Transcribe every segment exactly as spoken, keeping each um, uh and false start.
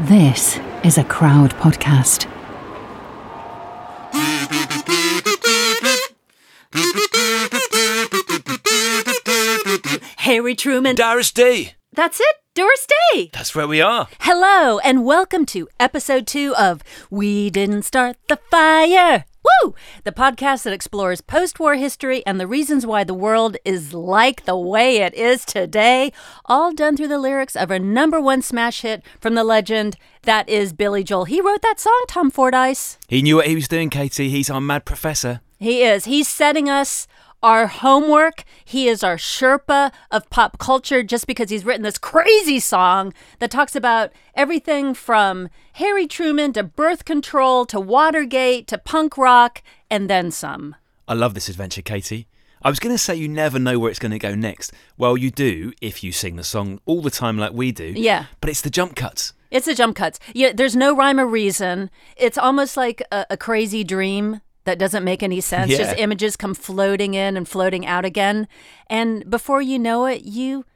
This is a crowd podcast. Harry Truman. Doris Day. That's it, Doris Day. That's where we are. Hello, and welcome to episode two of We Didn't Start the Fire. Woo! The podcast that explores post-war history and the reasons why the world is like the way it is today, all done through the lyrics of a number one smash hit from the legend that is Billy Joel. He wrote that song, Tom Fordyce. He knew what he was doing, Katie. He's our mad professor. He is. He's setting us our homework. He is our Sherpa of pop culture just because he's written this crazy song that talks about everything from Harry Truman to birth control to Watergate to punk rock and then some. I love this adventure, Katie. I was going to say you never know where it's going to go next. Well, you do if you sing the song all the time like we do. Yeah. But it's the jump cuts. It's the jump cuts. Yeah, there's no rhyme or reason. It's almost like a, a crazy dream that doesn't make any sense. Yeah. Just images come floating in and floating out again. And before you know it, you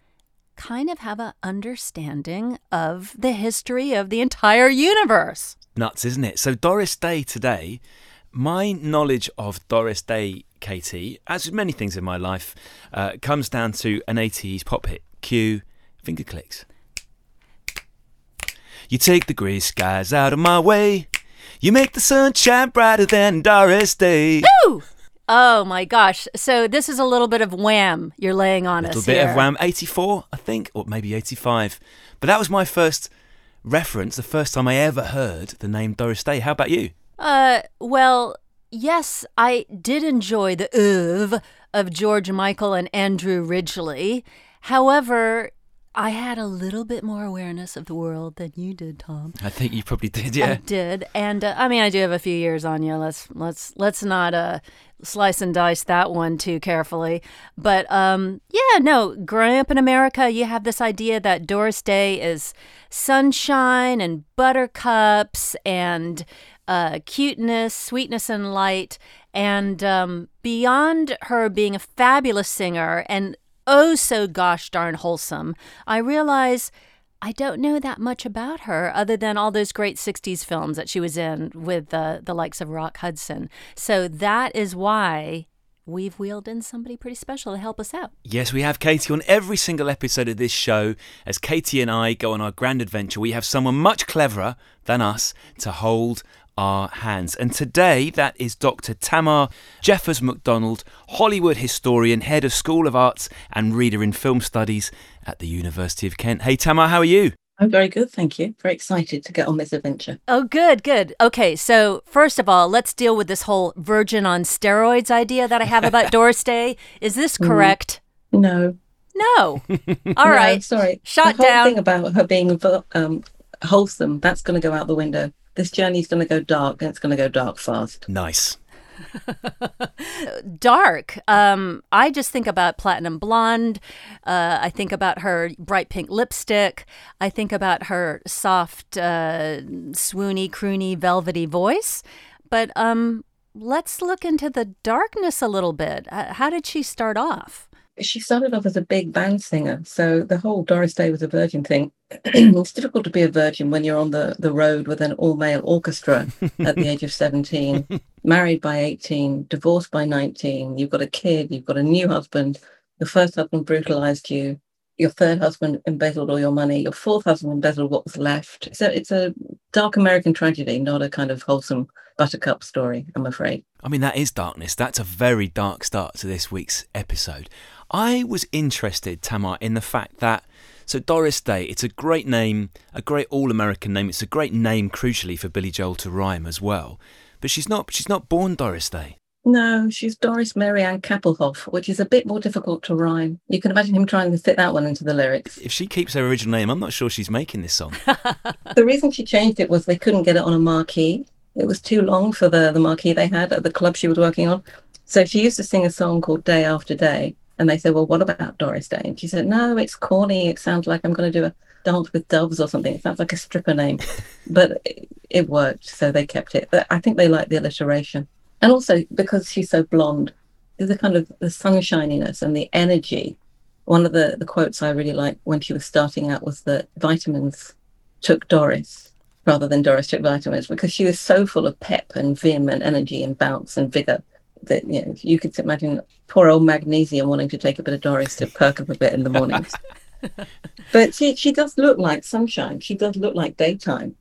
kind of have an understanding of the history of the entire universe. Nuts, isn't it? So Doris Day today, my knowledge of Doris Day, Katie, as with many things in my life, uh, comes down to an eighties pop hit, Cue finger clicks. You take the gray skies out of my way. You make the sunshine brighter than Doris Day. Ooh! Oh, my gosh. So this is a little bit of wham you're laying on us here. A little bit of wham. eighty-four, I think, or maybe eighty-five. But that was my first reference, the first time I ever heard the name Doris Day. How about you? Uh, well, yes, I did enjoy the oeuvre of George Michael and Andrew Ridgeley. However, I had a little bit more awareness of the world than you did, Tom. I think you probably did, yeah. I did, and uh, I mean, I do have a few years on you. Let's let's let's not uh, slice and dice that one too carefully. But um, yeah, no, growing up in America, you have this idea that Doris Day is sunshine and buttercups and uh, cuteness, sweetness, and light, and um, beyond her being a fabulous singer and oh so gosh darn wholesome, I realize I don't know that much about her other than all those great sixties films that she was in with uh, the likes of Rock Hudson. So that is why we've wheeled in somebody pretty special to help us out. Yes, we have, Katie. On every single episode of this show, as Katie and I go on our grand adventure, we have someone much cleverer than us to hold our hands. And today, that is Doctor Tamar Jeffers-McDonald, Hollywood historian, head of School of Arts and reader in film studies at the University of Kent. Hey, Tamar, how are you? I'm very good, thank you. Very excited to get on this adventure. Oh, good, good. Okay, so first of all, let's deal with this whole virgin on steroids idea that I have about Doris Day. Is this correct? Mm, no. No. All right. No, sorry. Shot down. The whole down. thing about her being um, wholesome, that's going to go out the window. This journey's going to go dark, and it's going to go dark fast. Nice. Dark. Um, I just think about Platinum Blonde. Uh, I think about her bright pink lipstick. I think about her soft, uh, swoony, croony, velvety voice. But um, let's look into the darkness a little bit. How did she start off? She started off as a big band singer, so the whole Doris Day was a virgin thing. It's difficult to be a virgin when you're on the, the road with an all-male orchestra at the age of seventeen, married by eighteen, divorced by nineteen, you've got a kid, you've got a new husband, your first husband brutalised you, your third husband embezzled all your money, your fourth husband embezzled what was left. So it's a dark American tragedy, not a kind of wholesome buttercup story, I'm afraid. I mean, that is darkness. That's a very dark start to this week's episode. I was interested, Tamar, in the fact that, so Doris Day, it's a great name, a great all-American name. It's a great name, crucially, for Billy Joel to rhyme as well. But she's not she's not born Doris Day. No, she's Doris Marianne Kappelhoff, which is a bit more difficult to rhyme. You can imagine him trying to fit that one into the lyrics. If she keeps her original name, I'm not sure she's making this song. The reason she changed it was they couldn't get it on a marquee. It was too long for the, the marquee they had at the club she was working on. So she used to sing a song called Day After Day. And they said, well, what about Doris Day? And she said, no, it's corny. It sounds like I'm going to do a dance with doves or something. It sounds like a stripper name. But it, it worked, so they kept it. But I think they liked the alliteration. And also, because she's so blonde, there's a kind of the sunshininess and the energy. One of the, the quotes I really liked when she was starting out was that vitamins took Doris rather than Doris took vitamins, because she was so full of pep and vim and energy and bounce and vigour. That, you know, you could imagine poor old Magnesium wanting to take a bit of Doris to perk up a bit in the mornings. But she, she does look like sunshine. She does look like daytime.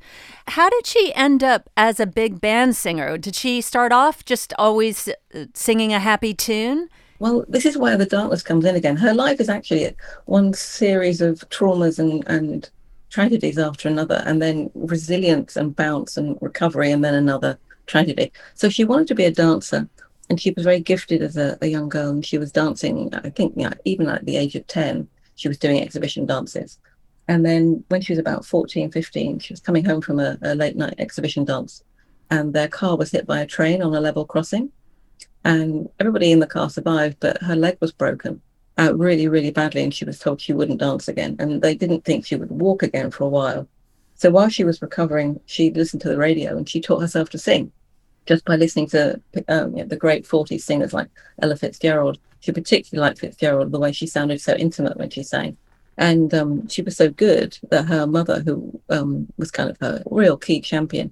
How did she end up as a big band singer? Did she start off just always singing a happy tune? Well, this is where the darkness comes in again. Her life is actually one series of traumas and, and tragedies after another, and then resilience and bounce and recovery, and then another tragedy. So she wanted to be a dancer. And she was very gifted as a, a young girl, and she was dancing, I think, you know, even at the age of ten, she was doing exhibition dances. And then when she was about fourteen, fifteen, she was coming home from a, a late night exhibition dance, and their car was hit by a train on a level crossing. And everybody in the car survived, but her leg was broken uh, really, really badly, and she was told she wouldn't dance again. And they didn't think she would walk again for a while. So while she was recovering, she listened to the radio, and she taught herself to sing. Just by listening to um, you know, the great forties singers like Ella Fitzgerald. She particularly liked Fitzgerald, the way she sounded so intimate when she sang. And um, she was so good that her mother, who um, was kind of her real key champion,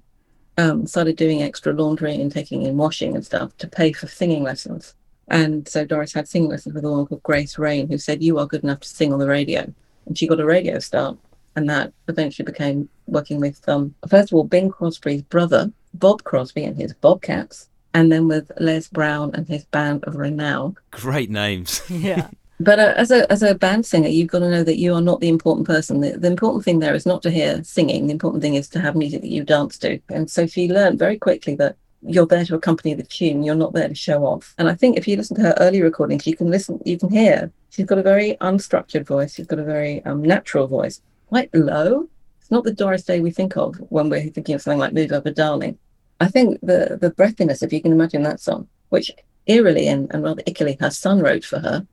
um, started doing extra laundry and taking in washing and stuff to pay for singing lessons. And so Doris had singing lessons with a woman called Grace Rain, who said, you are good enough to sing on the radio. And she got a radio start. And that eventually became working with, um, first of all, Bing Crosby's brother, Bob Crosby, and his Bobcats, and then with Les Brown and his Band of Renown. Great names. Yeah. But uh, as a as a band singer, you've got to know that you are not the important person. The, the important thing there is not to hear singing. The important thing is to have music that you dance to. And so she learned very quickly that you're there to accompany the tune. You're not there to show off. And I think if you listen to her early recordings, you can listen, you can hear she's got a very unstructured voice. She's got a very um, natural voice, quite low. Not the Doris Day we think of when we're thinking of something like Move Over Darling. I think the the breathiness, if you can imagine that song, which eerily and, and rather ickily her son wrote for her.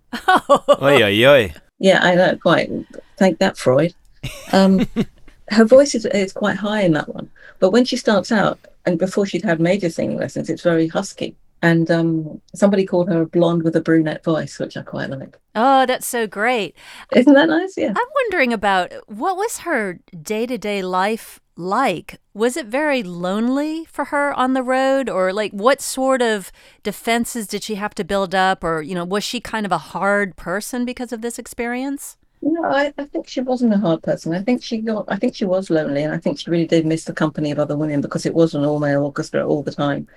Oi, oi, oi. Yeah, I know, quite. Thank that, Freud. Um, her voice is, is quite high in that one. But when she starts out, and before she'd had major singing lessons, it's very husky. And um, somebody called her a blonde with a brunette voice, which I quite like. Oh, that's so great. Isn't that nice? Yeah. I'm wondering about what was her day-to-day life like? Was it very lonely for her on the road? Or like what sort of defenses did she have to build up? Or, you know, was she kind of a hard person because of this experience? No, I, I think she wasn't a hard person. I think she got, I think she was lonely. And I think she really did miss the company of other women because it was an all-male orchestra all the time.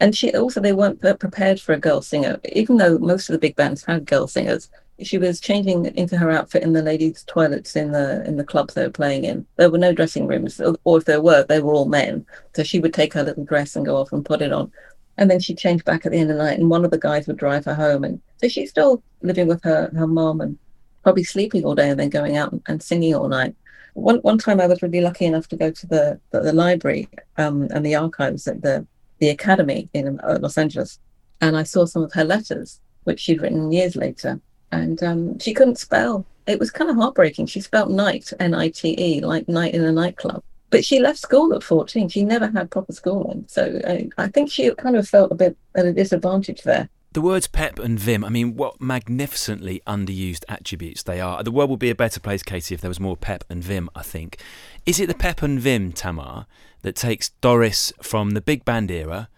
And she also, they weren't prepared for a girl singer, even though most of the big bands had girl singers. She was changing into her outfit in the ladies' toilets in the in the clubs they were playing in. There were no dressing rooms, or if there were, they were all men. So she would take her little dress and go off and put it on. And then she'd change back at the end of the night, and one of the guys would drive her home. And so she's still living with her, her mom and probably sleeping all day and then going out and, and singing all night. One one time I was really lucky enough to go to the, the, the library um, and the archives at the the Academy in Los Angeles, and I saw some of her letters which she'd written years later, and um, she couldn't spell. It was kind of heartbreaking. She spelled night, N I T E, like night in a nightclub. But she left school at fourteen. She never had proper schooling, so I, I think she kind of felt a bit at a disadvantage there. The words pep and vim, I mean, what magnificently underused attributes they are. The world would be a better place, Katie, if there was more pep and vim, I think. Is it the pep and vim, Tamar, that takes Doris from the big band era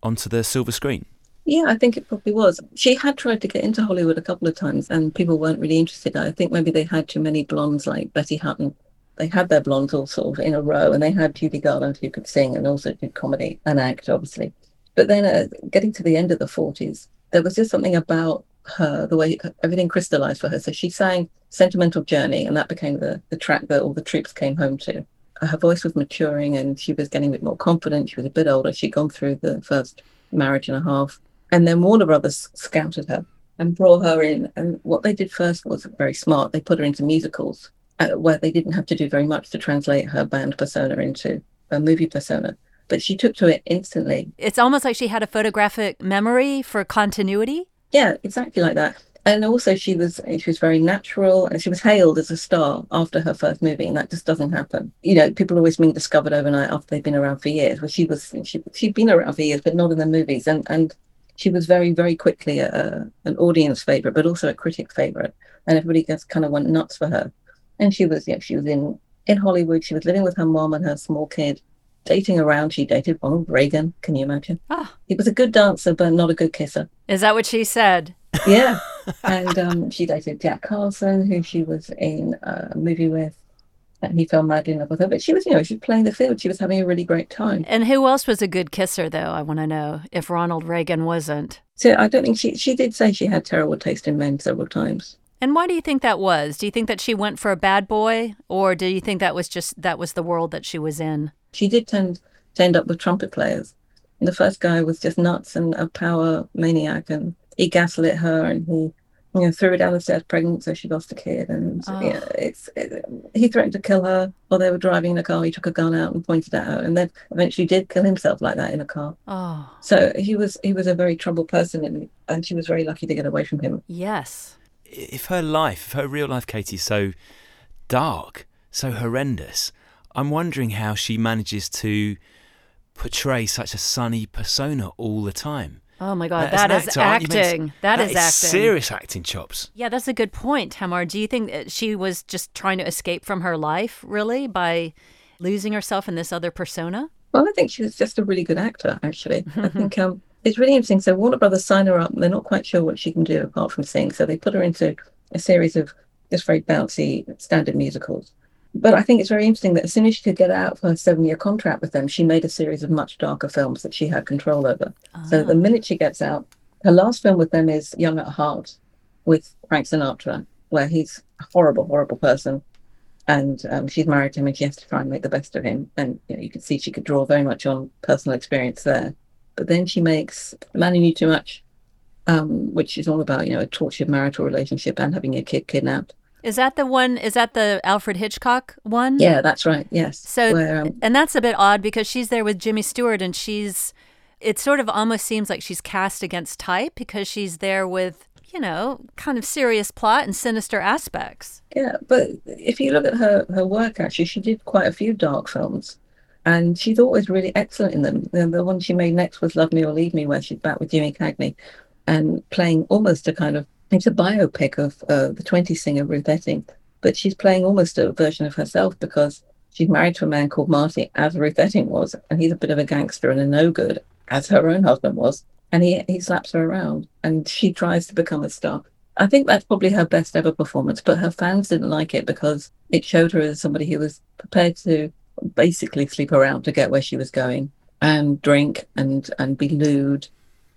onto the silver screen? Yeah, I think it probably was. She had tried to get into Hollywood a couple of times and people weren't really interested. I think maybe they had too many blondes like Betty Hutton. They had their blondes all sort of in a row, and they had Judy Garland, who could sing and also did comedy and act, obviously. But then uh, getting to the end of the forties, there was just something about her, the way everything crystallized for her. So she sang Sentimental Journey, and that became the, the track that all the troops came home to. Her voice was maturing and she was getting a bit more confident. She was a bit older. She'd gone through the first marriage and a half. And then Warner Brothers scouted her and brought her in. And what they did first wasn't very smart. They put her into musicals uh, where they didn't have to do very much to translate her band persona into a movie persona. But she took to it instantly. It's almost like she had a photographic memory for continuity. Yeah, exactly like that. And also she was she was very natural, and she was hailed as a star after her first movie, and that just doesn't happen. You know, people are always being discovered overnight after they've been around for years. Well, she was, she, she'd been around for years, but not in the movies. And, and she was very, very quickly a, an audience favourite, but also a critic favourite. And everybody just kind of went nuts for her. And she was, yeah, she was in, in Hollywood. She was living with her mom and her small kid, dating around. She dated Ronald Reagan. Can you imagine? Ah. He was a good dancer, but not a good kisser. Is that what she said? Yeah. And um, she dated Jack Carson, who she was in a movie with, and he fell madly in love with her. But she was, you know, she was playing the field. She was having a really great time. And who else was a good kisser, though? I want to know if Ronald Reagan wasn't. So I don't think she, she did say she had terrible taste in men several times. And why do you think that was? Do you think that she went for a bad boy, or do you think that was just, that was the world that she was in? She did tend to end up with trumpet players. And the first guy was just nuts and a power maniac, and he gaslit her, and he, you know, threw her down the stairs pregnant, so she lost a kid. And oh. you know, it's it, he threatened to kill her while they were driving in a car. He took a gun out and pointed at her, and then eventually did kill himself like that in a car. Oh. So he was he was a very troubled person, and, and she was very lucky to get away from him. Yes. If her life, if her real life, Katie, is so dark, so horrendous, I'm wondering how she manages to portray such a sunny persona all the time. Oh, my God, that, that is actor, acting. That, that is, is acting. Serious acting chops. Yeah, that's a good point, Tamar. Do you think that she was just trying to escape from her life, really, by losing herself in this other persona? Well, I think she was just a really good actor, actually. I think um, it's really interesting. So Warner Brothers sign her up, and they're not quite sure what she can do apart from sing. So they put her into a series of just very bouncy standard musicals. But I think it's very interesting that as soon as she could get out of her seven-year contract with them, she made a series of much darker films that she had control over. Ah. So the minute she gets out, her last film with them is Young at Heart with Frank Sinatra, where he's a horrible, horrible person. And um, she's married to him, and she has to try and make the best of him. And you know, you can see she could draw very much on personal experience there. But then she makes Man Who Knew Too Much, um, which is all about, you know, a tortured marital relationship and having a kid kidnapped. Is that the one, is that the Alfred Hitchcock one? Yeah, that's right, yes. So, Where, um, and that's a bit odd because she's there with Jimmy Stewart, and she's, it sort of almost seems like she's cast against type because she's there with, you know, kind of serious plot and sinister aspects. Yeah, but if you look at her, her work, actually, she did quite a few dark films, and she's always really excellent in them. And the one she made next was Love Me or Leave Me, where she's back with Jimmy Cagney and playing almost a kind of, it's a biopic of uh, the twenties singer Ruth Etting, but she's playing almost a version of herself because she's married to a man called Marty, as Ruth Etting was, and he's a bit of a gangster and a no-good, as her own husband was, and he, he slaps her around, and she tries to become a star. I think that's probably her best ever performance, but her fans didn't like it because it showed her as somebody who was prepared to basically sleep around to get where she was going and drink and, and be lewd.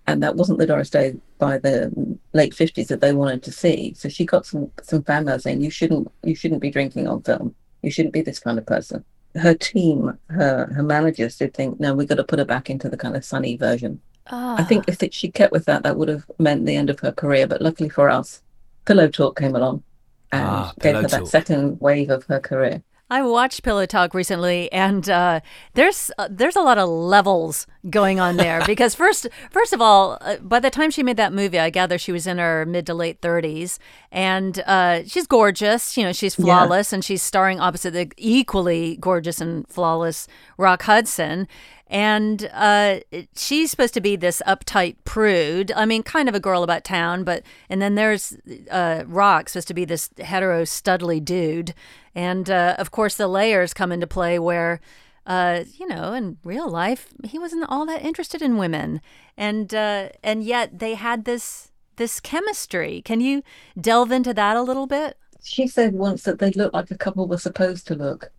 And that wasn't the Doris Day by the late fifties that they wanted to see. So she got some some fan mail saying, you shouldn't you shouldn't be drinking on film. You shouldn't be this kind of person. Her team, her her managers did think, no, we've got to put her back into the kind of sunny version. Oh. I think if it, she kept with that, that would have meant the end of her career. But luckily for us, Pillow Talk came along and ah, gave her that second wave of her career. I watched Pillow Talk recently, and uh, there's uh, there's a lot of levels going on there because first first of all, uh, by the time she made that movie, I gather she was in her mid to late thirties, and uh, she's gorgeous, you know, she's flawless, yeah. And she's starring opposite the equally gorgeous and flawless Rock Hudson. And uh, she's supposed to be this uptight prude. I mean, kind of a girl about town. But and then there's uh, Rock, supposed to be this hetero studly dude. And, uh, of course, the layers come into play where, uh, you know, in real life, he wasn't all that interested in women. And uh, and yet they had this this chemistry. Can you delve into that a little bit? She said once that they looked like a couple were supposed to look.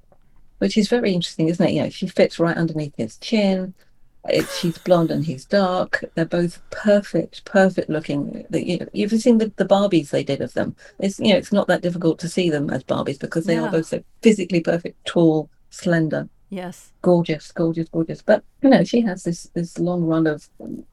Which is very interesting, isn't it? You know, she fits right underneath his chin. It, she's blonde and he's dark. They're both perfect, perfect looking. The, you know, you've seen the, the Barbies they did of them. It's, you know, it's not that difficult to see them as Barbies because they yeah. are both so physically perfect, tall, slender. Yes. Gorgeous, gorgeous, gorgeous. But, you know, she has this, this long run of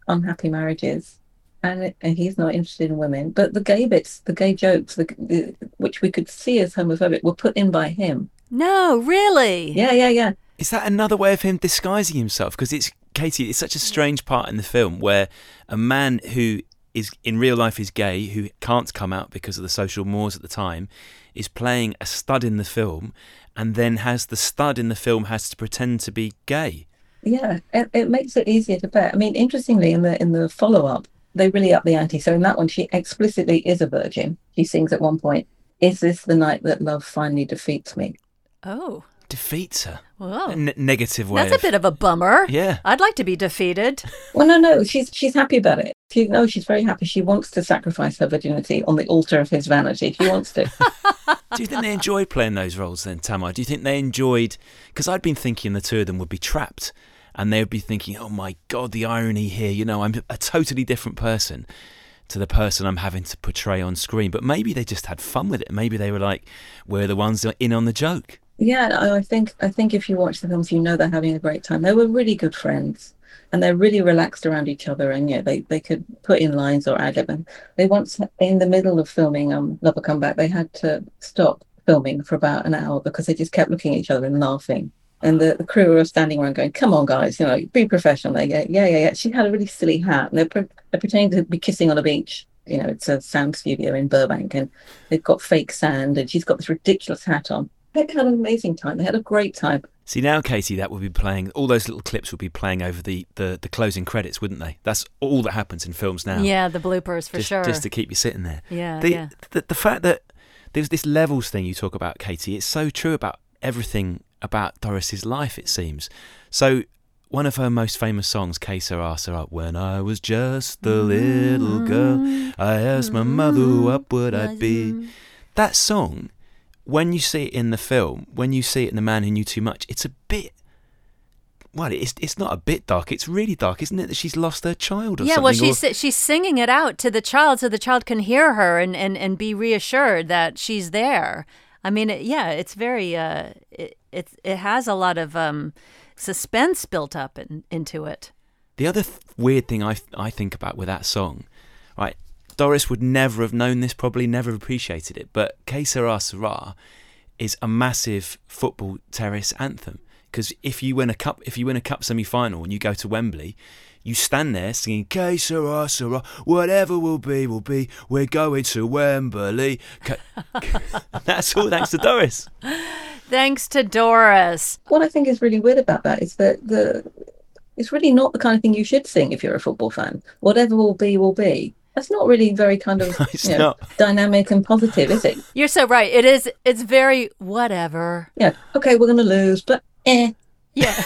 unhappy marriages and, and he's not interested in women. But the gay bits, the gay jokes, the, the, which we could see as homophobic, were put in by him. No, really? Yeah, yeah, yeah. Is that another way of him disguising himself? Because it's, Katie, it's such a strange part in the film where a man who is in real life is gay, who can't come out because of the social mores at the time, is playing a stud in the film, and then has the stud in the film has to pretend to be gay. Yeah, it, it makes it easier to bear. I mean, interestingly, in the in the follow-up, they really up the ante. So in that one, she explicitly is a virgin. She sings at one point, "Is this the night that love finally defeats me?" Oh. Defeats her. Whoa. N- negative way. That's of... a bit of a bummer. Yeah. I'd like to be defeated. Well, no, no. She's she's happy about it. She, no, she's very happy. She wants to sacrifice her virginity on the altar of his vanity. She wants to. Do you think they enjoyed playing those roles then, Tamar? Do you think they enjoyed... Because I'd been thinking the two of them would be trapped and they would be thinking, oh my God, the irony here. You know, I'm a totally different person to the person I'm having to portray on screen. But maybe they just had fun with it. Maybe they were like, we're the ones in on the joke. Yeah, I think I think if you watch the films, you know they're having a great time. They were really good friends, and they're really relaxed around each other. And yeah, they, they could put in lines or ad lib. And they once, in the middle of filming um, Lover Come Back, they had to stop filming for about an hour because they just kept looking at each other and laughing. And the, the crew were standing around going, "Come on, guys, you know, be professional." They go, "Yeah, yeah, yeah." She had a really silly hat, and they're pre- they're pretending to be kissing on a beach. You know, it's a sound studio in Burbank, and they've got fake sand, and she's got this ridiculous hat on. They had an amazing time. They had a great time. See, now, Katie, that will be playing, all those little clips will be playing over the, the, the closing credits, wouldn't they? That's all that happens in films now. Yeah, the bloopers, for just, sure. Just to keep you sitting there. Yeah, the, yeah. The, the fact that there's this levels thing you talk about, Katie, it's so true about everything about Doris's life, it seems. So one of her most famous songs, Que Sera Sera, "When I was just a little girl, I asked my mother what would I be." That song... When you see it in the film, when you see it in The Man Who Knew Too Much, it's a bit, well, it's it's not a bit dark. It's really dark, isn't it, that she's lost her child or yeah, something? Yeah, well, she's, or... she's singing it out to the child so the child can hear her and, and, and be reassured that she's there. I mean, it, yeah, it's very, uh, it, it, it has a lot of um, suspense built up in, into it. The other th- weird thing I, I think about with that song, right, Doris would never have known this, probably never appreciated it, but Que Sera Sera is a massive football terrace anthem, because if you win a cup, if you win a cup semi-final and you go to Wembley, you stand there singing Que Sera Sera, whatever will be will be, we're going to Wembley. That's all thanks to Doris. Thanks to Doris. What I think is really weird about that is that the it's really not the kind of thing you should sing if you're a football fan. Whatever will be will be. That's not really very kind of you know, dynamic and positive, is it? You're so right. It is. It's very whatever. Yeah. Okay, we're going to lose, but eh. Yeah.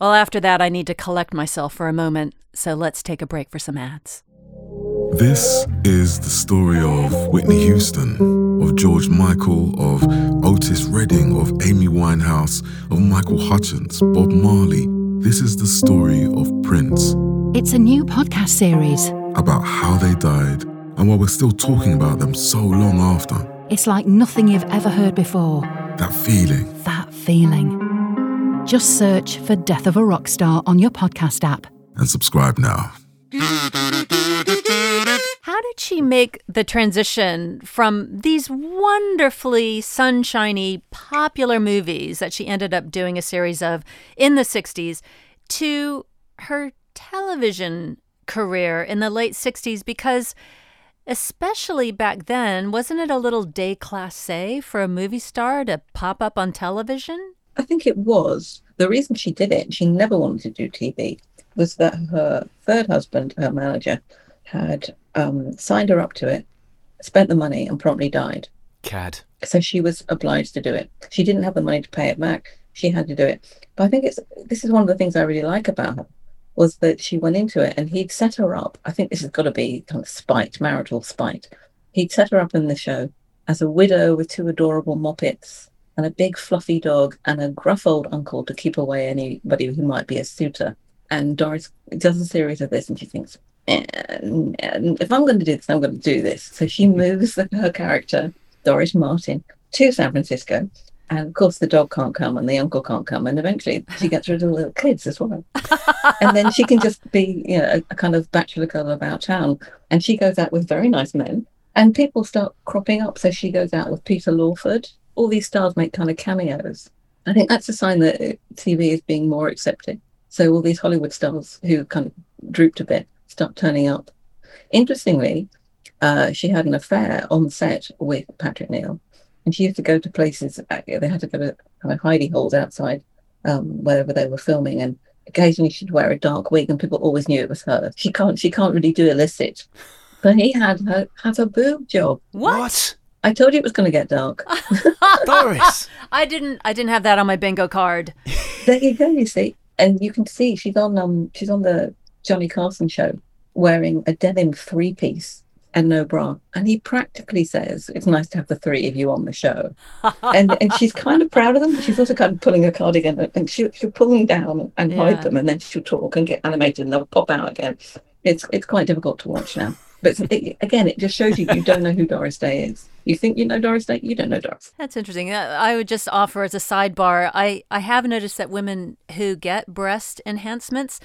Well, after that, I need to collect myself for a moment. So let's take a break for some ads. This is the story of Whitney Houston, of George Michael, of Otis Redding, of Amy Winehouse, of Michael Hutchence, Bob Marley. This is the story of Prince. It's a new podcast series about how they died and why we're still talking about them so long after. It's like nothing you've ever heard before. That feeling. That feeling. Just search for Death of a Rockstar on your podcast app. And subscribe now. How did she make the transition from these wonderfully sunshiny, popular movies that she ended up doing a series of in the sixties to her television career in the late sixties, because especially back then, wasn't it a little déclassé for a movie star to pop up on television? I think it was. The reason she did it, she never wanted to do T V, was that her third husband, her manager, had um, signed her up to it, spent the money and promptly died. Cad. So she was obliged to do it. She didn't have the money to pay it back. She had to do it. But I think it's this is one of the things I really like about her, was that she went into it and he'd set her up. I think this has got to be kind of spite, marital spite. He'd set her up in the show as a widow with two adorable moppets and a big fluffy dog and a gruff old uncle to keep away anybody who might be a suitor. And Doris does a series of this and she thinks, eh, if I'm going to do this, I'm going to do this. So she moves her character, Doris Martin, to San Francisco And of course the dog can't come and the uncle can't come, and eventually she gets rid of the little kids as well. And then she can just be, you know, a, a kind of bachelor girl about town, and she goes out with very nice men and people start cropping up. So she goes out with Peter Lawford. All these stars make kind of cameos. I think that's a sign that T V is being more accepted. So all these Hollywood stars who kind of drooped a bit start turning up. Interestingly, uh, she had an affair on set with Patrick Neal, and she used to go to places. They had to go to kind of hidey holes outside um, wherever they were filming, and occasionally she'd wear a dark wig, and people always knew it was her. She can't. She can't really do illicit. But he had her had a boob job. What? What? I told you it was going to get dark. Doris, I didn't. I didn't have that on my bingo card. There you go. You see, and you can see she's on. Um, she's on the Johnny Carson show, wearing a denim three-piece and no bra, and he practically says it's nice to have the three of you on the show. and and she's kind of proud of them. She's also kind of pulling her cardigan, and she, she'll pull them down and yeah. hide them, and then she'll talk and get animated, and they'll pop out again. It's it's quite difficult to watch now. But it, again, it just shows you you don't know who Doris Day is. You think you know Doris Day, you don't know Doris. That's interesting. I would just offer as a sidebar, I, I have noticed that women who get breast enhancements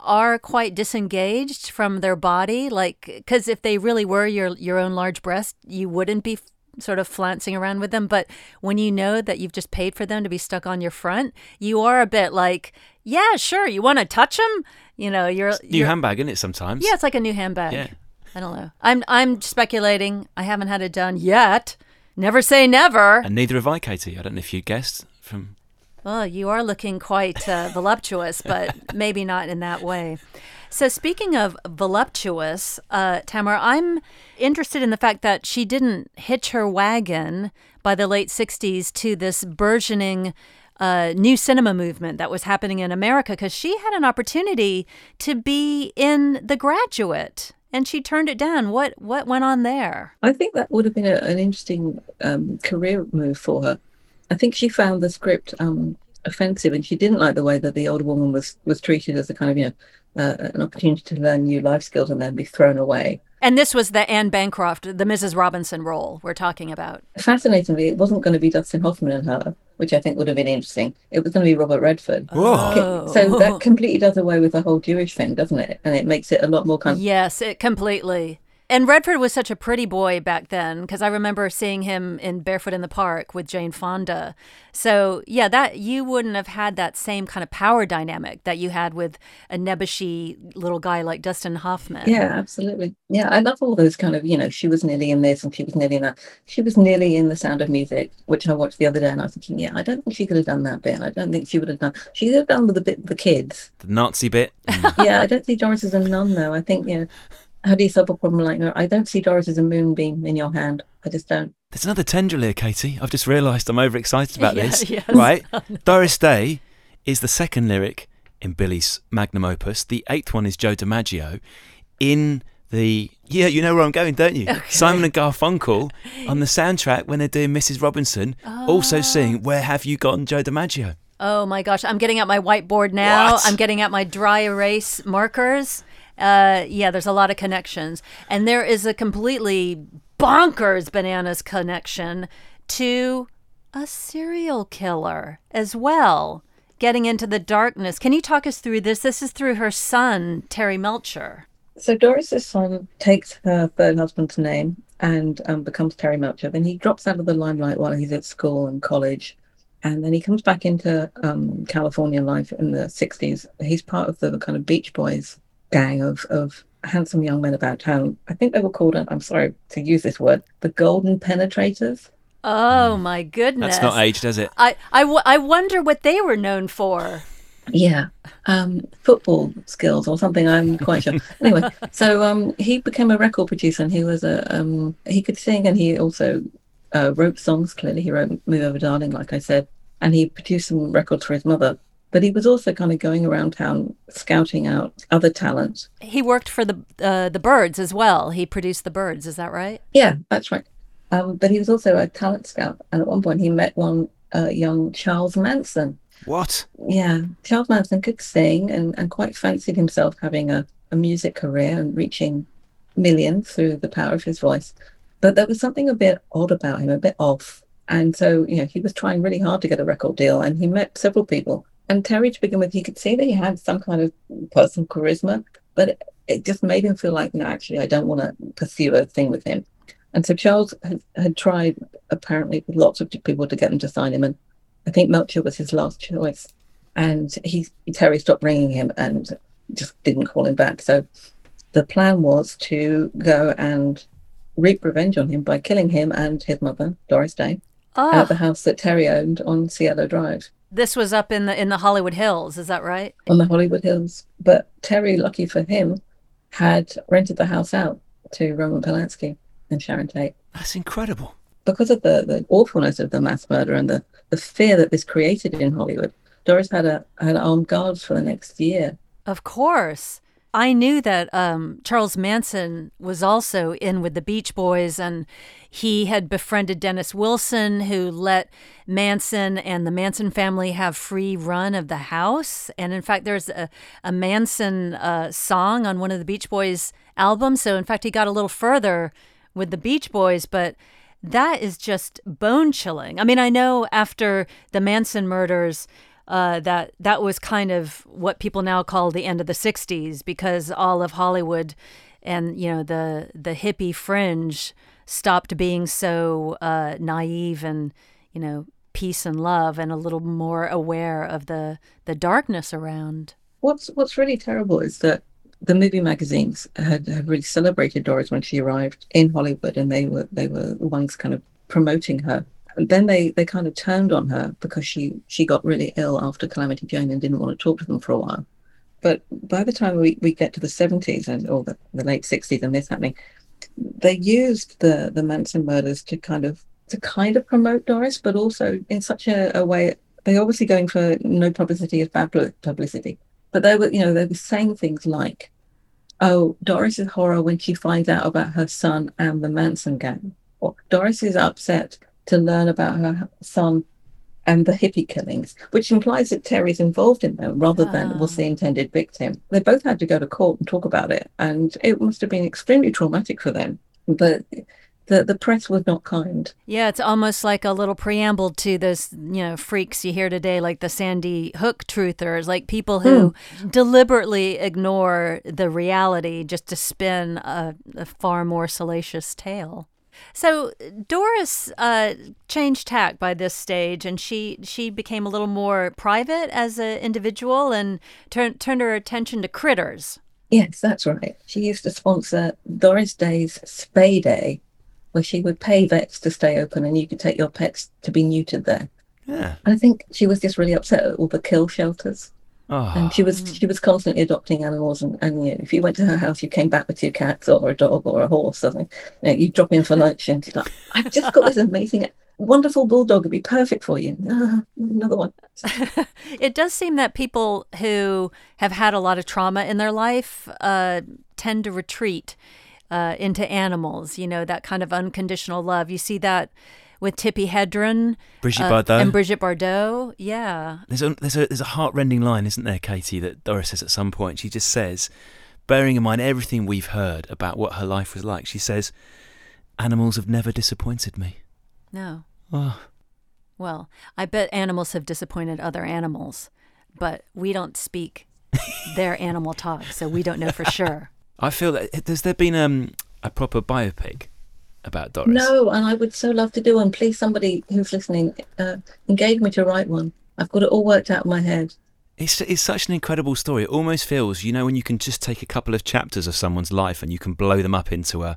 are quite disengaged from their body. Like, because if they really were your, your own large breast, you wouldn't be sort of flouncing around with them. But when you know that you've just paid for them to be stuck on your front, you are a bit like, yeah, sure, you want to touch them? You know, you're... It's a new you're, handbag, isn't it, sometimes? Yeah, it's like a new handbag. Yeah. I don't know. I'm I'm speculating. I haven't had it done yet. Never say never. And neither have I, Katie. I don't know if you guessed from... Well, you are looking quite uh, voluptuous, but maybe not in that way. So speaking of voluptuous, uh, Tamara, I'm interested in the fact that she didn't hitch her wagon by the late sixties to this burgeoning Uh, new cinema movement that was happening in America, because she had an opportunity to be in The Graduate and she turned it down. What what went on there? I think that would have been a, an interesting um, career move for her. I think she found the script um, offensive, and she didn't like the way that the older woman was, was treated as a kind of, you know, uh, an opportunity to learn new life skills and then be thrown away. And this was the Anne Bancroft, the Missus Robinson role we're talking about. Fascinatingly, it wasn't going to be Dustin Hoffman and her, which I think would have been interesting. It was going to be Robert Redford. Oh. So that completely does away with the whole Jewish thing, doesn't it? And it makes it a lot more kind of... Yes, it completely. And Redford was such a pretty boy back then, because I remember seeing him in Barefoot in the Park with Jane Fonda. So, yeah, that you wouldn't have had that same kind of power dynamic that you had with a nebbishy little guy like Dustin Hoffman. Yeah, absolutely. Yeah, I love all those kind of, you know, she was nearly in this and she was nearly in that. She was nearly in The Sound of Music, which I watched the other day, and I was thinking, yeah, I don't think she could have done that bit. I don't think she would have done... She could have done with the bit with the kids. The Nazi bit. Yeah, I don't see Doris as a nun, though. I think, you know... How do you solve a problem like that? I don't see Doris as a moonbeam in your hand. I just don't. There's another tendril here, Katie. I've just realised I'm overexcited about yeah, this. Yes. Right? Doris Day is the second lyric in Billy's magnum opus. The eighth one is Joe DiMaggio in the... Yeah, you know where I'm going, don't you? Okay. Simon and Garfunkel on the soundtrack when they're doing Missus Robinson, oh. also sing Where Have You Gone, Joe DiMaggio. Oh, my gosh. I'm getting out my whiteboard now. What? I'm getting out my dry erase markers. Uh, yeah, there's a lot of connections. And there is a completely bonkers bananas connection to a serial killer as well, getting into the darkness. Can you talk us through this? This is through her son, Terry Melcher. So Doris's son takes her third husband's name and um, becomes Terry Melcher. Then he drops out of the limelight while he's at school and college. And then he comes back into um, California life in the sixties. He's part of the kind of Beach Boys gang of, of handsome young men about town. I think they were called, I'm sorry to use this word, the Golden Penetrators. Oh, my goodness. That's not age, does it? I, I, w- I wonder what they were known for. Yeah. Um, football skills or something, I'm quite sure. Anyway, so um, he became a record producer, and he was a, um, he could sing, and he also uh, wrote songs, clearly. He wrote Move Over Darling, like I said, and he produced some records for his mother. But he was also kind of going around town scouting out other talent. He worked for the uh, the Birds as well. He produced The Birds, is that right? Yeah, that's right. Um, but he was also a talent scout. And at one point he met one uh, young Charles Manson. What? Yeah, Charles Manson could sing and, and quite fancied himself having a, a music career and reaching millions through the power of his voice. But there was something a bit odd about him, a bit off. And so, you know, he was trying really hard to get a record deal, and he met several people. And Terry, to begin with, you could see that he had some kind of personal charisma, but it, it just made him feel like, no, actually, I don't want to pursue a thing with him. And so Charles had, had tried, apparently, with lots of people to get them to sign him. And I think Melcher was his last choice. And he Terry stopped ringing him and just didn't call him back. So the plan was to go and wreak revenge on him by killing him and his mother, Doris Day, oh. at the house that Terry owned on Cielo Drive. This was up in the in the Hollywood Hills, is that right? On the Hollywood Hills. But Terry, lucky for him, had rented the house out to Roman Polanski and Sharon Tate. That's incredible. Because of the, the awfulness of the mass murder and the, the fear that this created in Hollywood, Doris had a had armed guards for the next year. Of course. I knew that um, Charles Manson was also in with the Beach Boys, and he had befriended Dennis Wilson, who let Manson and the Manson family have free run of the house. And in fact, there's a, a Manson uh, song on one of the Beach Boys albums. So in fact, he got a little further with the Beach Boys, but that is just bone chilling. I mean, I know after the Manson murders, Uh, that that was kind of what people now call the end of the sixties, because all of Hollywood and, you know, the the hippie fringe stopped being so uh, naive and, you know, peace and love, and a little more aware of the, the darkness around. What's what's really terrible is that the movie magazines had, had really celebrated Doris when she arrived in Hollywood, and they were they were the ones kind of promoting her. And then they, they kind of turned on her because she, she got really ill after Calamity Jane and didn't want to talk to them for a while. But by the time we, we get to the seventies and or the, the late sixties and this happening, they used the, the Manson murders to kind of to kind of promote Doris, but also in such a, a way, they're obviously going for no publicity is bad publicity. But they were, you know, they were saying things like, oh, Doris is horror when she finds out about her son and the Manson gang. Or Doris is upset to learn about her son and the hippie killings, which implies that Terry's involved in them rather than oh. was the intended victim. They both had to go to court and talk about it, and it must have been extremely traumatic for them. But the the press was not kind. Yeah, it's almost like a little preamble to those, you know, freaks you hear today, like the Sandy Hook truthers, like people who mm. deliberately ignore the reality just to spin a, a far more salacious tale. So Doris uh, changed tack by this stage, and she, she became a little more private as an individual and turn, turned her attention to critters. Yes, that's right. She used to sponsor Doris Day's Spay Day, where she would pay vets to stay open and you could take your pets to be neutered there. Yeah. And I think she was just really upset at all the kill shelters. Oh. And she was she was constantly adopting animals, and, and you know, if you went to her house, you came back with two cats or a dog or a horse or something. You know, you'd drop in for lunch, and she's like, "I've just got this amazing, wonderful bulldog. It'd be perfect for you." Uh, another one. It does seem that people who have had a lot of trauma in their life uh, tend to retreat uh, into animals. You know, that kind of unconditional love. You see that with Tippi Hedren, Brigitte uh, Bardot, and Brigitte Bardot, yeah. There's a, there's a there's a heart-rending line, isn't there, Katie, that Doris says at some point. She just says, bearing in mind everything we've heard about what her life was like, she says, "Animals have never disappointed me." No. Oh. Well, I bet animals have disappointed other animals, but we don't speak their animal talk, so we don't know for sure. I feel that has there been um, a proper biopic about Doris? No, and I would so love to do one. Please, somebody who's listening, uh, engage me to write one. I've got it all worked out in my head. It's it's such an incredible story. It almost feels, you know, when you can just take a couple of chapters of someone's life and you can blow them up into a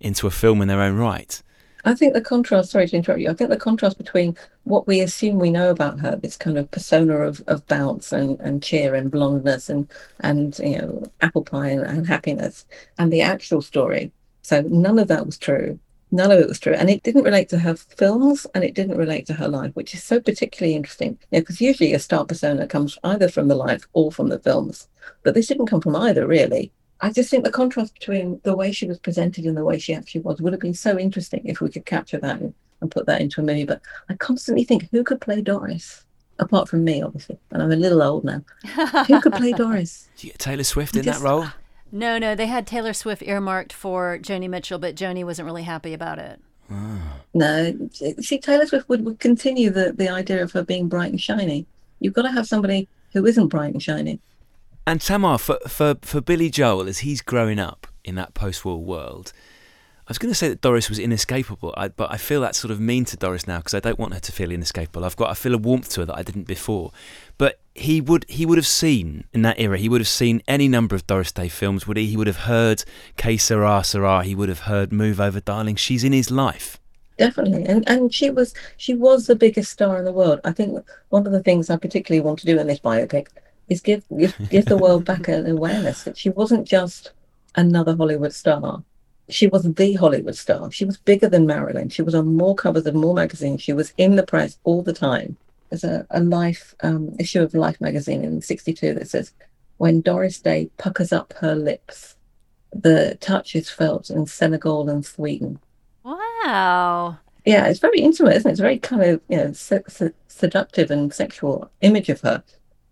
into a film in their own right. I think the contrast, sorry to interrupt you, I think the contrast between what we assume we know about her, this kind of persona of, of bounce and, and cheer and blondness and, and you know, apple pie and, and happiness, and the actual story. So none of that was true. None of it was true. And it didn't relate to her films, and it didn't relate to her life, which is so particularly interesting. Because you know, usually a star persona comes either from the life or from the films. But this didn't come from either, really. I just think the contrast between the way she was presented and the way she actually was would have been so interesting if we could capture that and, and put that into a movie. But I constantly think, who could play Doris? Apart from me, obviously. And I'm a little old now. Who could play Doris? Did you get Taylor Swift in just, that role? No, no, they had Taylor Swift earmarked for Joni Mitchell, but Joni wasn't really happy about it. Ah. No, see, Taylor Swift would, would continue the, the idea of her being bright and shiny. You've got to have somebody who isn't bright and shiny. And Tamar, for, for, for Billy Joel, as he's growing up in that post-war world, I was going to say that Doris was inescapable, I, but I feel that's sort of mean to Doris now because I don't want her to feel inescapable. I've got I feel a warmth to her that I didn't before. But he would he would have seen, in that era, he would have seen any number of Doris Day films, would he? He would have heard Que Sera Sera, he would have heard Move Over Darling. She's in his life. Definitely. And and she was she was the biggest star in the world. I think one of the things I particularly want to do in this biopic is give give, give the world back an awareness that she wasn't just another Hollywood star. She was the Hollywood star. She was bigger than Marilyn. She was on more covers of more magazines. She was in the press all the time. There's a, a Life um, issue of Life magazine in sixty-two that says, when Doris Day puckers up her lips, the touch is felt in Senegal and Sweden. Wow. Yeah, it's very intimate, isn't it? It's very kind of, you know, se- se- seductive and sexual image of her.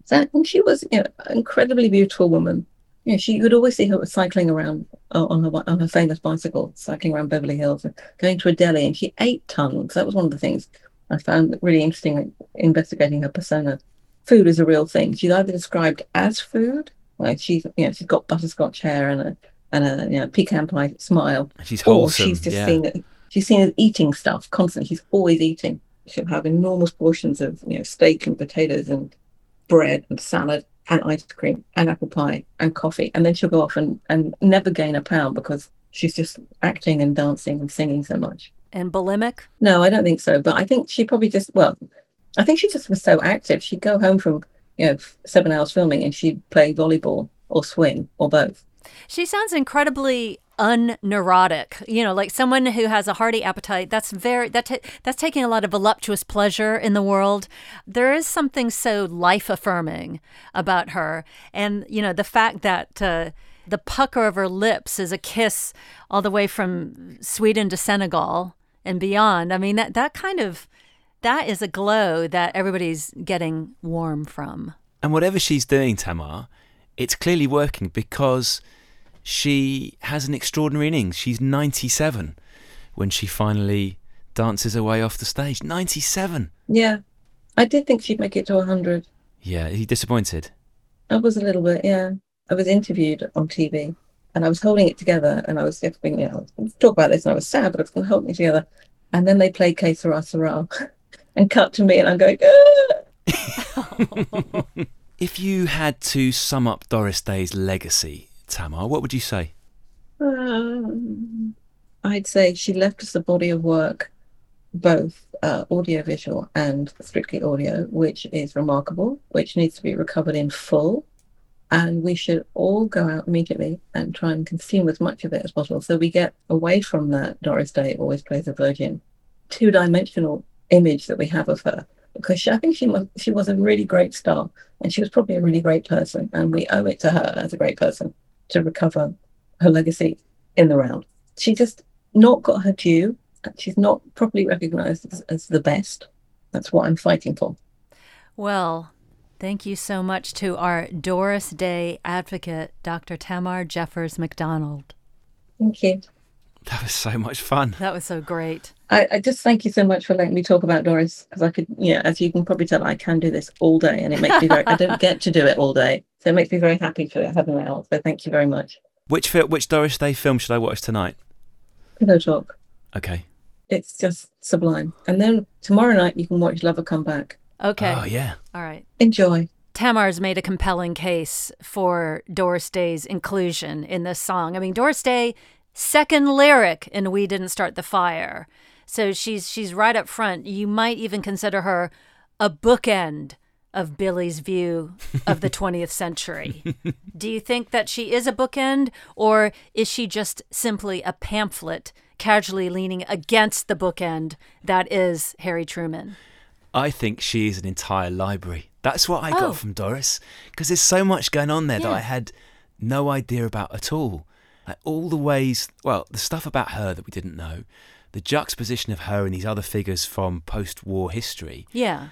So, and she was, you know, an incredibly beautiful woman. Yeah, she you would always see her cycling around uh, on her on her famous bicycle, cycling around Beverly Hills, and going to a deli, and she ate tons. That was one of the things I found really interesting investigating her persona. Food is a real thing. She's either described as food, like she's you know she's got butterscotch hair and a and a you know pecan pie smile. She's wholesome. Or she's just yeah. seen as, she's seen as eating stuff constantly. She's always eating. She'll have enormous portions of you know steak and potatoes and bread and salad. And ice cream and apple pie and coffee, and then she'll go off and, and never gain a pound because she's just acting and dancing and singing so much. And bulimic? No, I don't think so, but I think she probably just, well, I think she just was so active. She'd go home from, you know, seven hours filming and she'd play volleyball or swim or both. She sounds incredibly unneurotic, you know, like someone who has a hearty appetite. That's very that t- that's taking a lot of voluptuous pleasure in the world. There is something so life affirming about her, and you know the fact that uh, the pucker of her lips is a kiss all the way from Sweden to Senegal and beyond. I mean that that kind of that is a glow that everybody's getting warm from. And whatever she's doing, Tamar, it's clearly working because she has an extraordinary innings. She's ninety-seven when she finally dances her way off the stage. ninety-seven! Yeah. I did think she'd make it to one hundred. Yeah, are you disappointed? I was a little bit, yeah. I was interviewed on T V and I was holding it together and I was just being, you know, talk about this and I was sad, but I was going to hold it together. And then they played Que Sera Sera and cut to me and I'm going, ah! If you had to sum up Doris Day's legacy, Tamar, what would you say? Um, I'd say she left us a body of work, both uh, audiovisual and strictly audio, which is remarkable, which needs to be recovered in full. And we should all go out immediately and try and consume as much of it as possible. So we get away from that Doris Day always plays a virgin, two-dimensional image that we have of her. Because she, I think she was, she was a really great star and she was probably a really great person. And we owe it to her as a great person to recover her legacy in the round. She just not got her due. She's not properly recognised as, as the best. That's what I'm fighting for. Well, thank you so much to our Doris Day advocate, Doctor Tamar Jeffers-McDonald. Thank you. That was so much fun. That was so great. I, I just thank you so much for letting me talk about Doris, because I could, you know, as you can probably tell, I can do this all day, and it makes me very, I don't get to do it all day. So it makes me very happy to have an hour. So thank you very much. Which which Doris Day film should I watch tonight? Pillow Talk. Okay. It's just sublime. And then tomorrow night you can watch Lover Come Back. Okay. Oh, yeah. All right. Enjoy. Tamar's made a compelling case for Doris Day's inclusion in this song. I mean, Doris Day, second lyric in We Didn't Start the Fire. So she's she's right up front. You might even consider her a bookend of Billy's view of the twentieth century. Do you think that she is a bookend, or is she just simply a pamphlet casually leaning against the bookend that is Harry Truman? I think she is an entire library. That's what I got oh. from Doris, because there's so much going on there yeah. that I had no idea about at all. Like all the ways, well, the stuff about her that we didn't know, the juxtaposition of her and these other figures from post-war history. Yeah.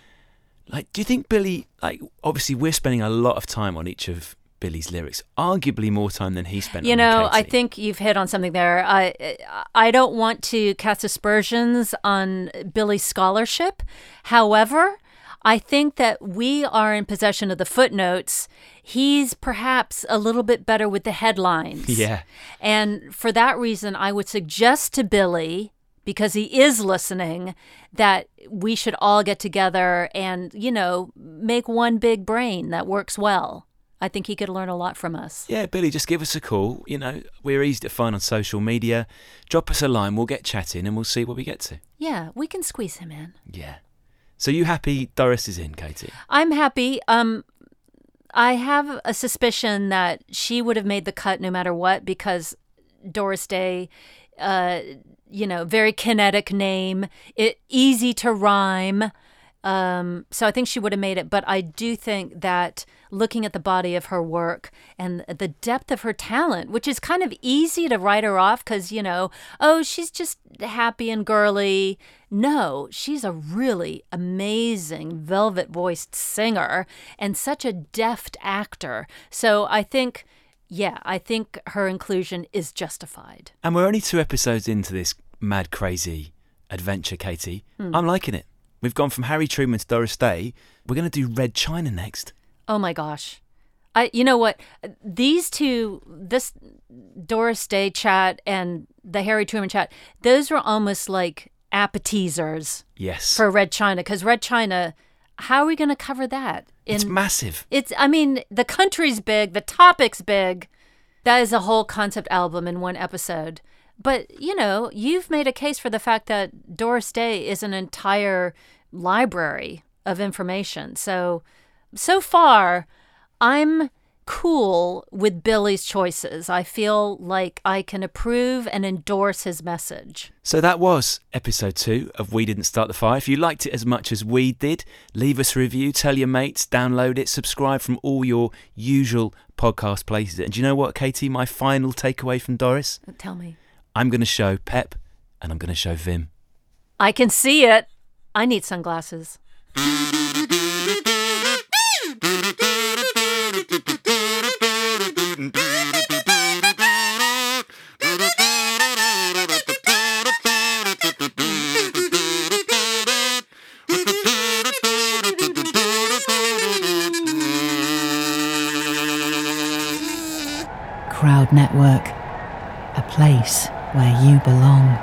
Like, do you think Billy, like, obviously we're spending a lot of time on each of Billy's lyrics, arguably more time than he spent. You on know, I think you've hit on something there. I I don't want to cast aspersions on Billy's scholarship. However, I think that we are in possession of the footnotes. He's perhaps a little bit better with the headlines. Yeah. And for that reason, I would suggest to Billy, because he is listening, that we should all get together and, you know, make one big brain that works well. I think he could learn a lot from us. Yeah, Billy, just give us a call. You know, we're easy to find on social media. Drop us a line. We'll get chatting and we'll see what we get to. Yeah, we can squeeze him in. Yeah. So you happy Doris is in, Katie? I'm happy. Um, I have a suspicion that she would have made the cut no matter what, because Doris Day, uh, you know, very kinetic name, it easy to rhyme. Um, so I think she would have made it. But I do think that looking at the body of her work and the depth of her talent, which is kind of easy to write her off because, you know, oh, she's just happy and girly. No, she's a really amazing velvet-voiced singer and such a deft actor. So I think, yeah, I think her inclusion is justified. And we're only two episodes into this mad, crazy adventure, Katie. Mm. I'm liking it. We've gone from Harry Truman to Doris Day. We're going to do Red China next. Oh, my gosh. I, you know what? These two, this Doris Day chat and the Harry Truman chat, those were almost like appetizers. Yes. For Red China. Because Red China, how are we going to cover that? In, it's massive. It's. I mean, the country's big. The topic's big. That is a whole concept album in one episode. But, you know, you've made a case for the fact that Doris Day is an entire library of information. So, so far, I'm cool with Billy's choices. I feel like I can approve and endorse his message. So that was episode two of We Didn't Start the Fire. If you liked it as much as we did, leave us a review, tell your mates, download it, subscribe from all your usual podcast places. And do you know what, Katie, my final takeaway from Doris? Tell me. I'm going to show Pep and I'm going to show Vim. I can see it. I need sunglasses. Crowd Network, a place where you belong.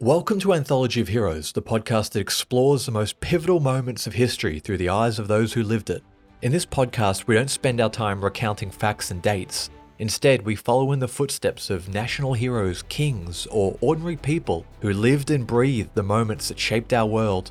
Welcome to Anthology of Heroes, the podcast that explores the most pivotal moments of history through the eyes of those who lived it. In this podcast, we don't spend our time recounting facts and dates. Instead, we follow in the footsteps of national heroes, kings, or ordinary people who lived and breathed the moments that shaped our world.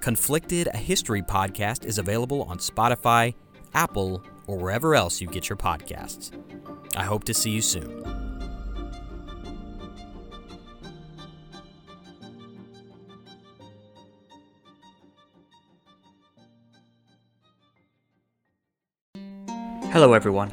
Conflicted, a history podcast, is available on Spotify, Apple, or wherever else you get your podcasts. I hope to see you soon. Hello everyone,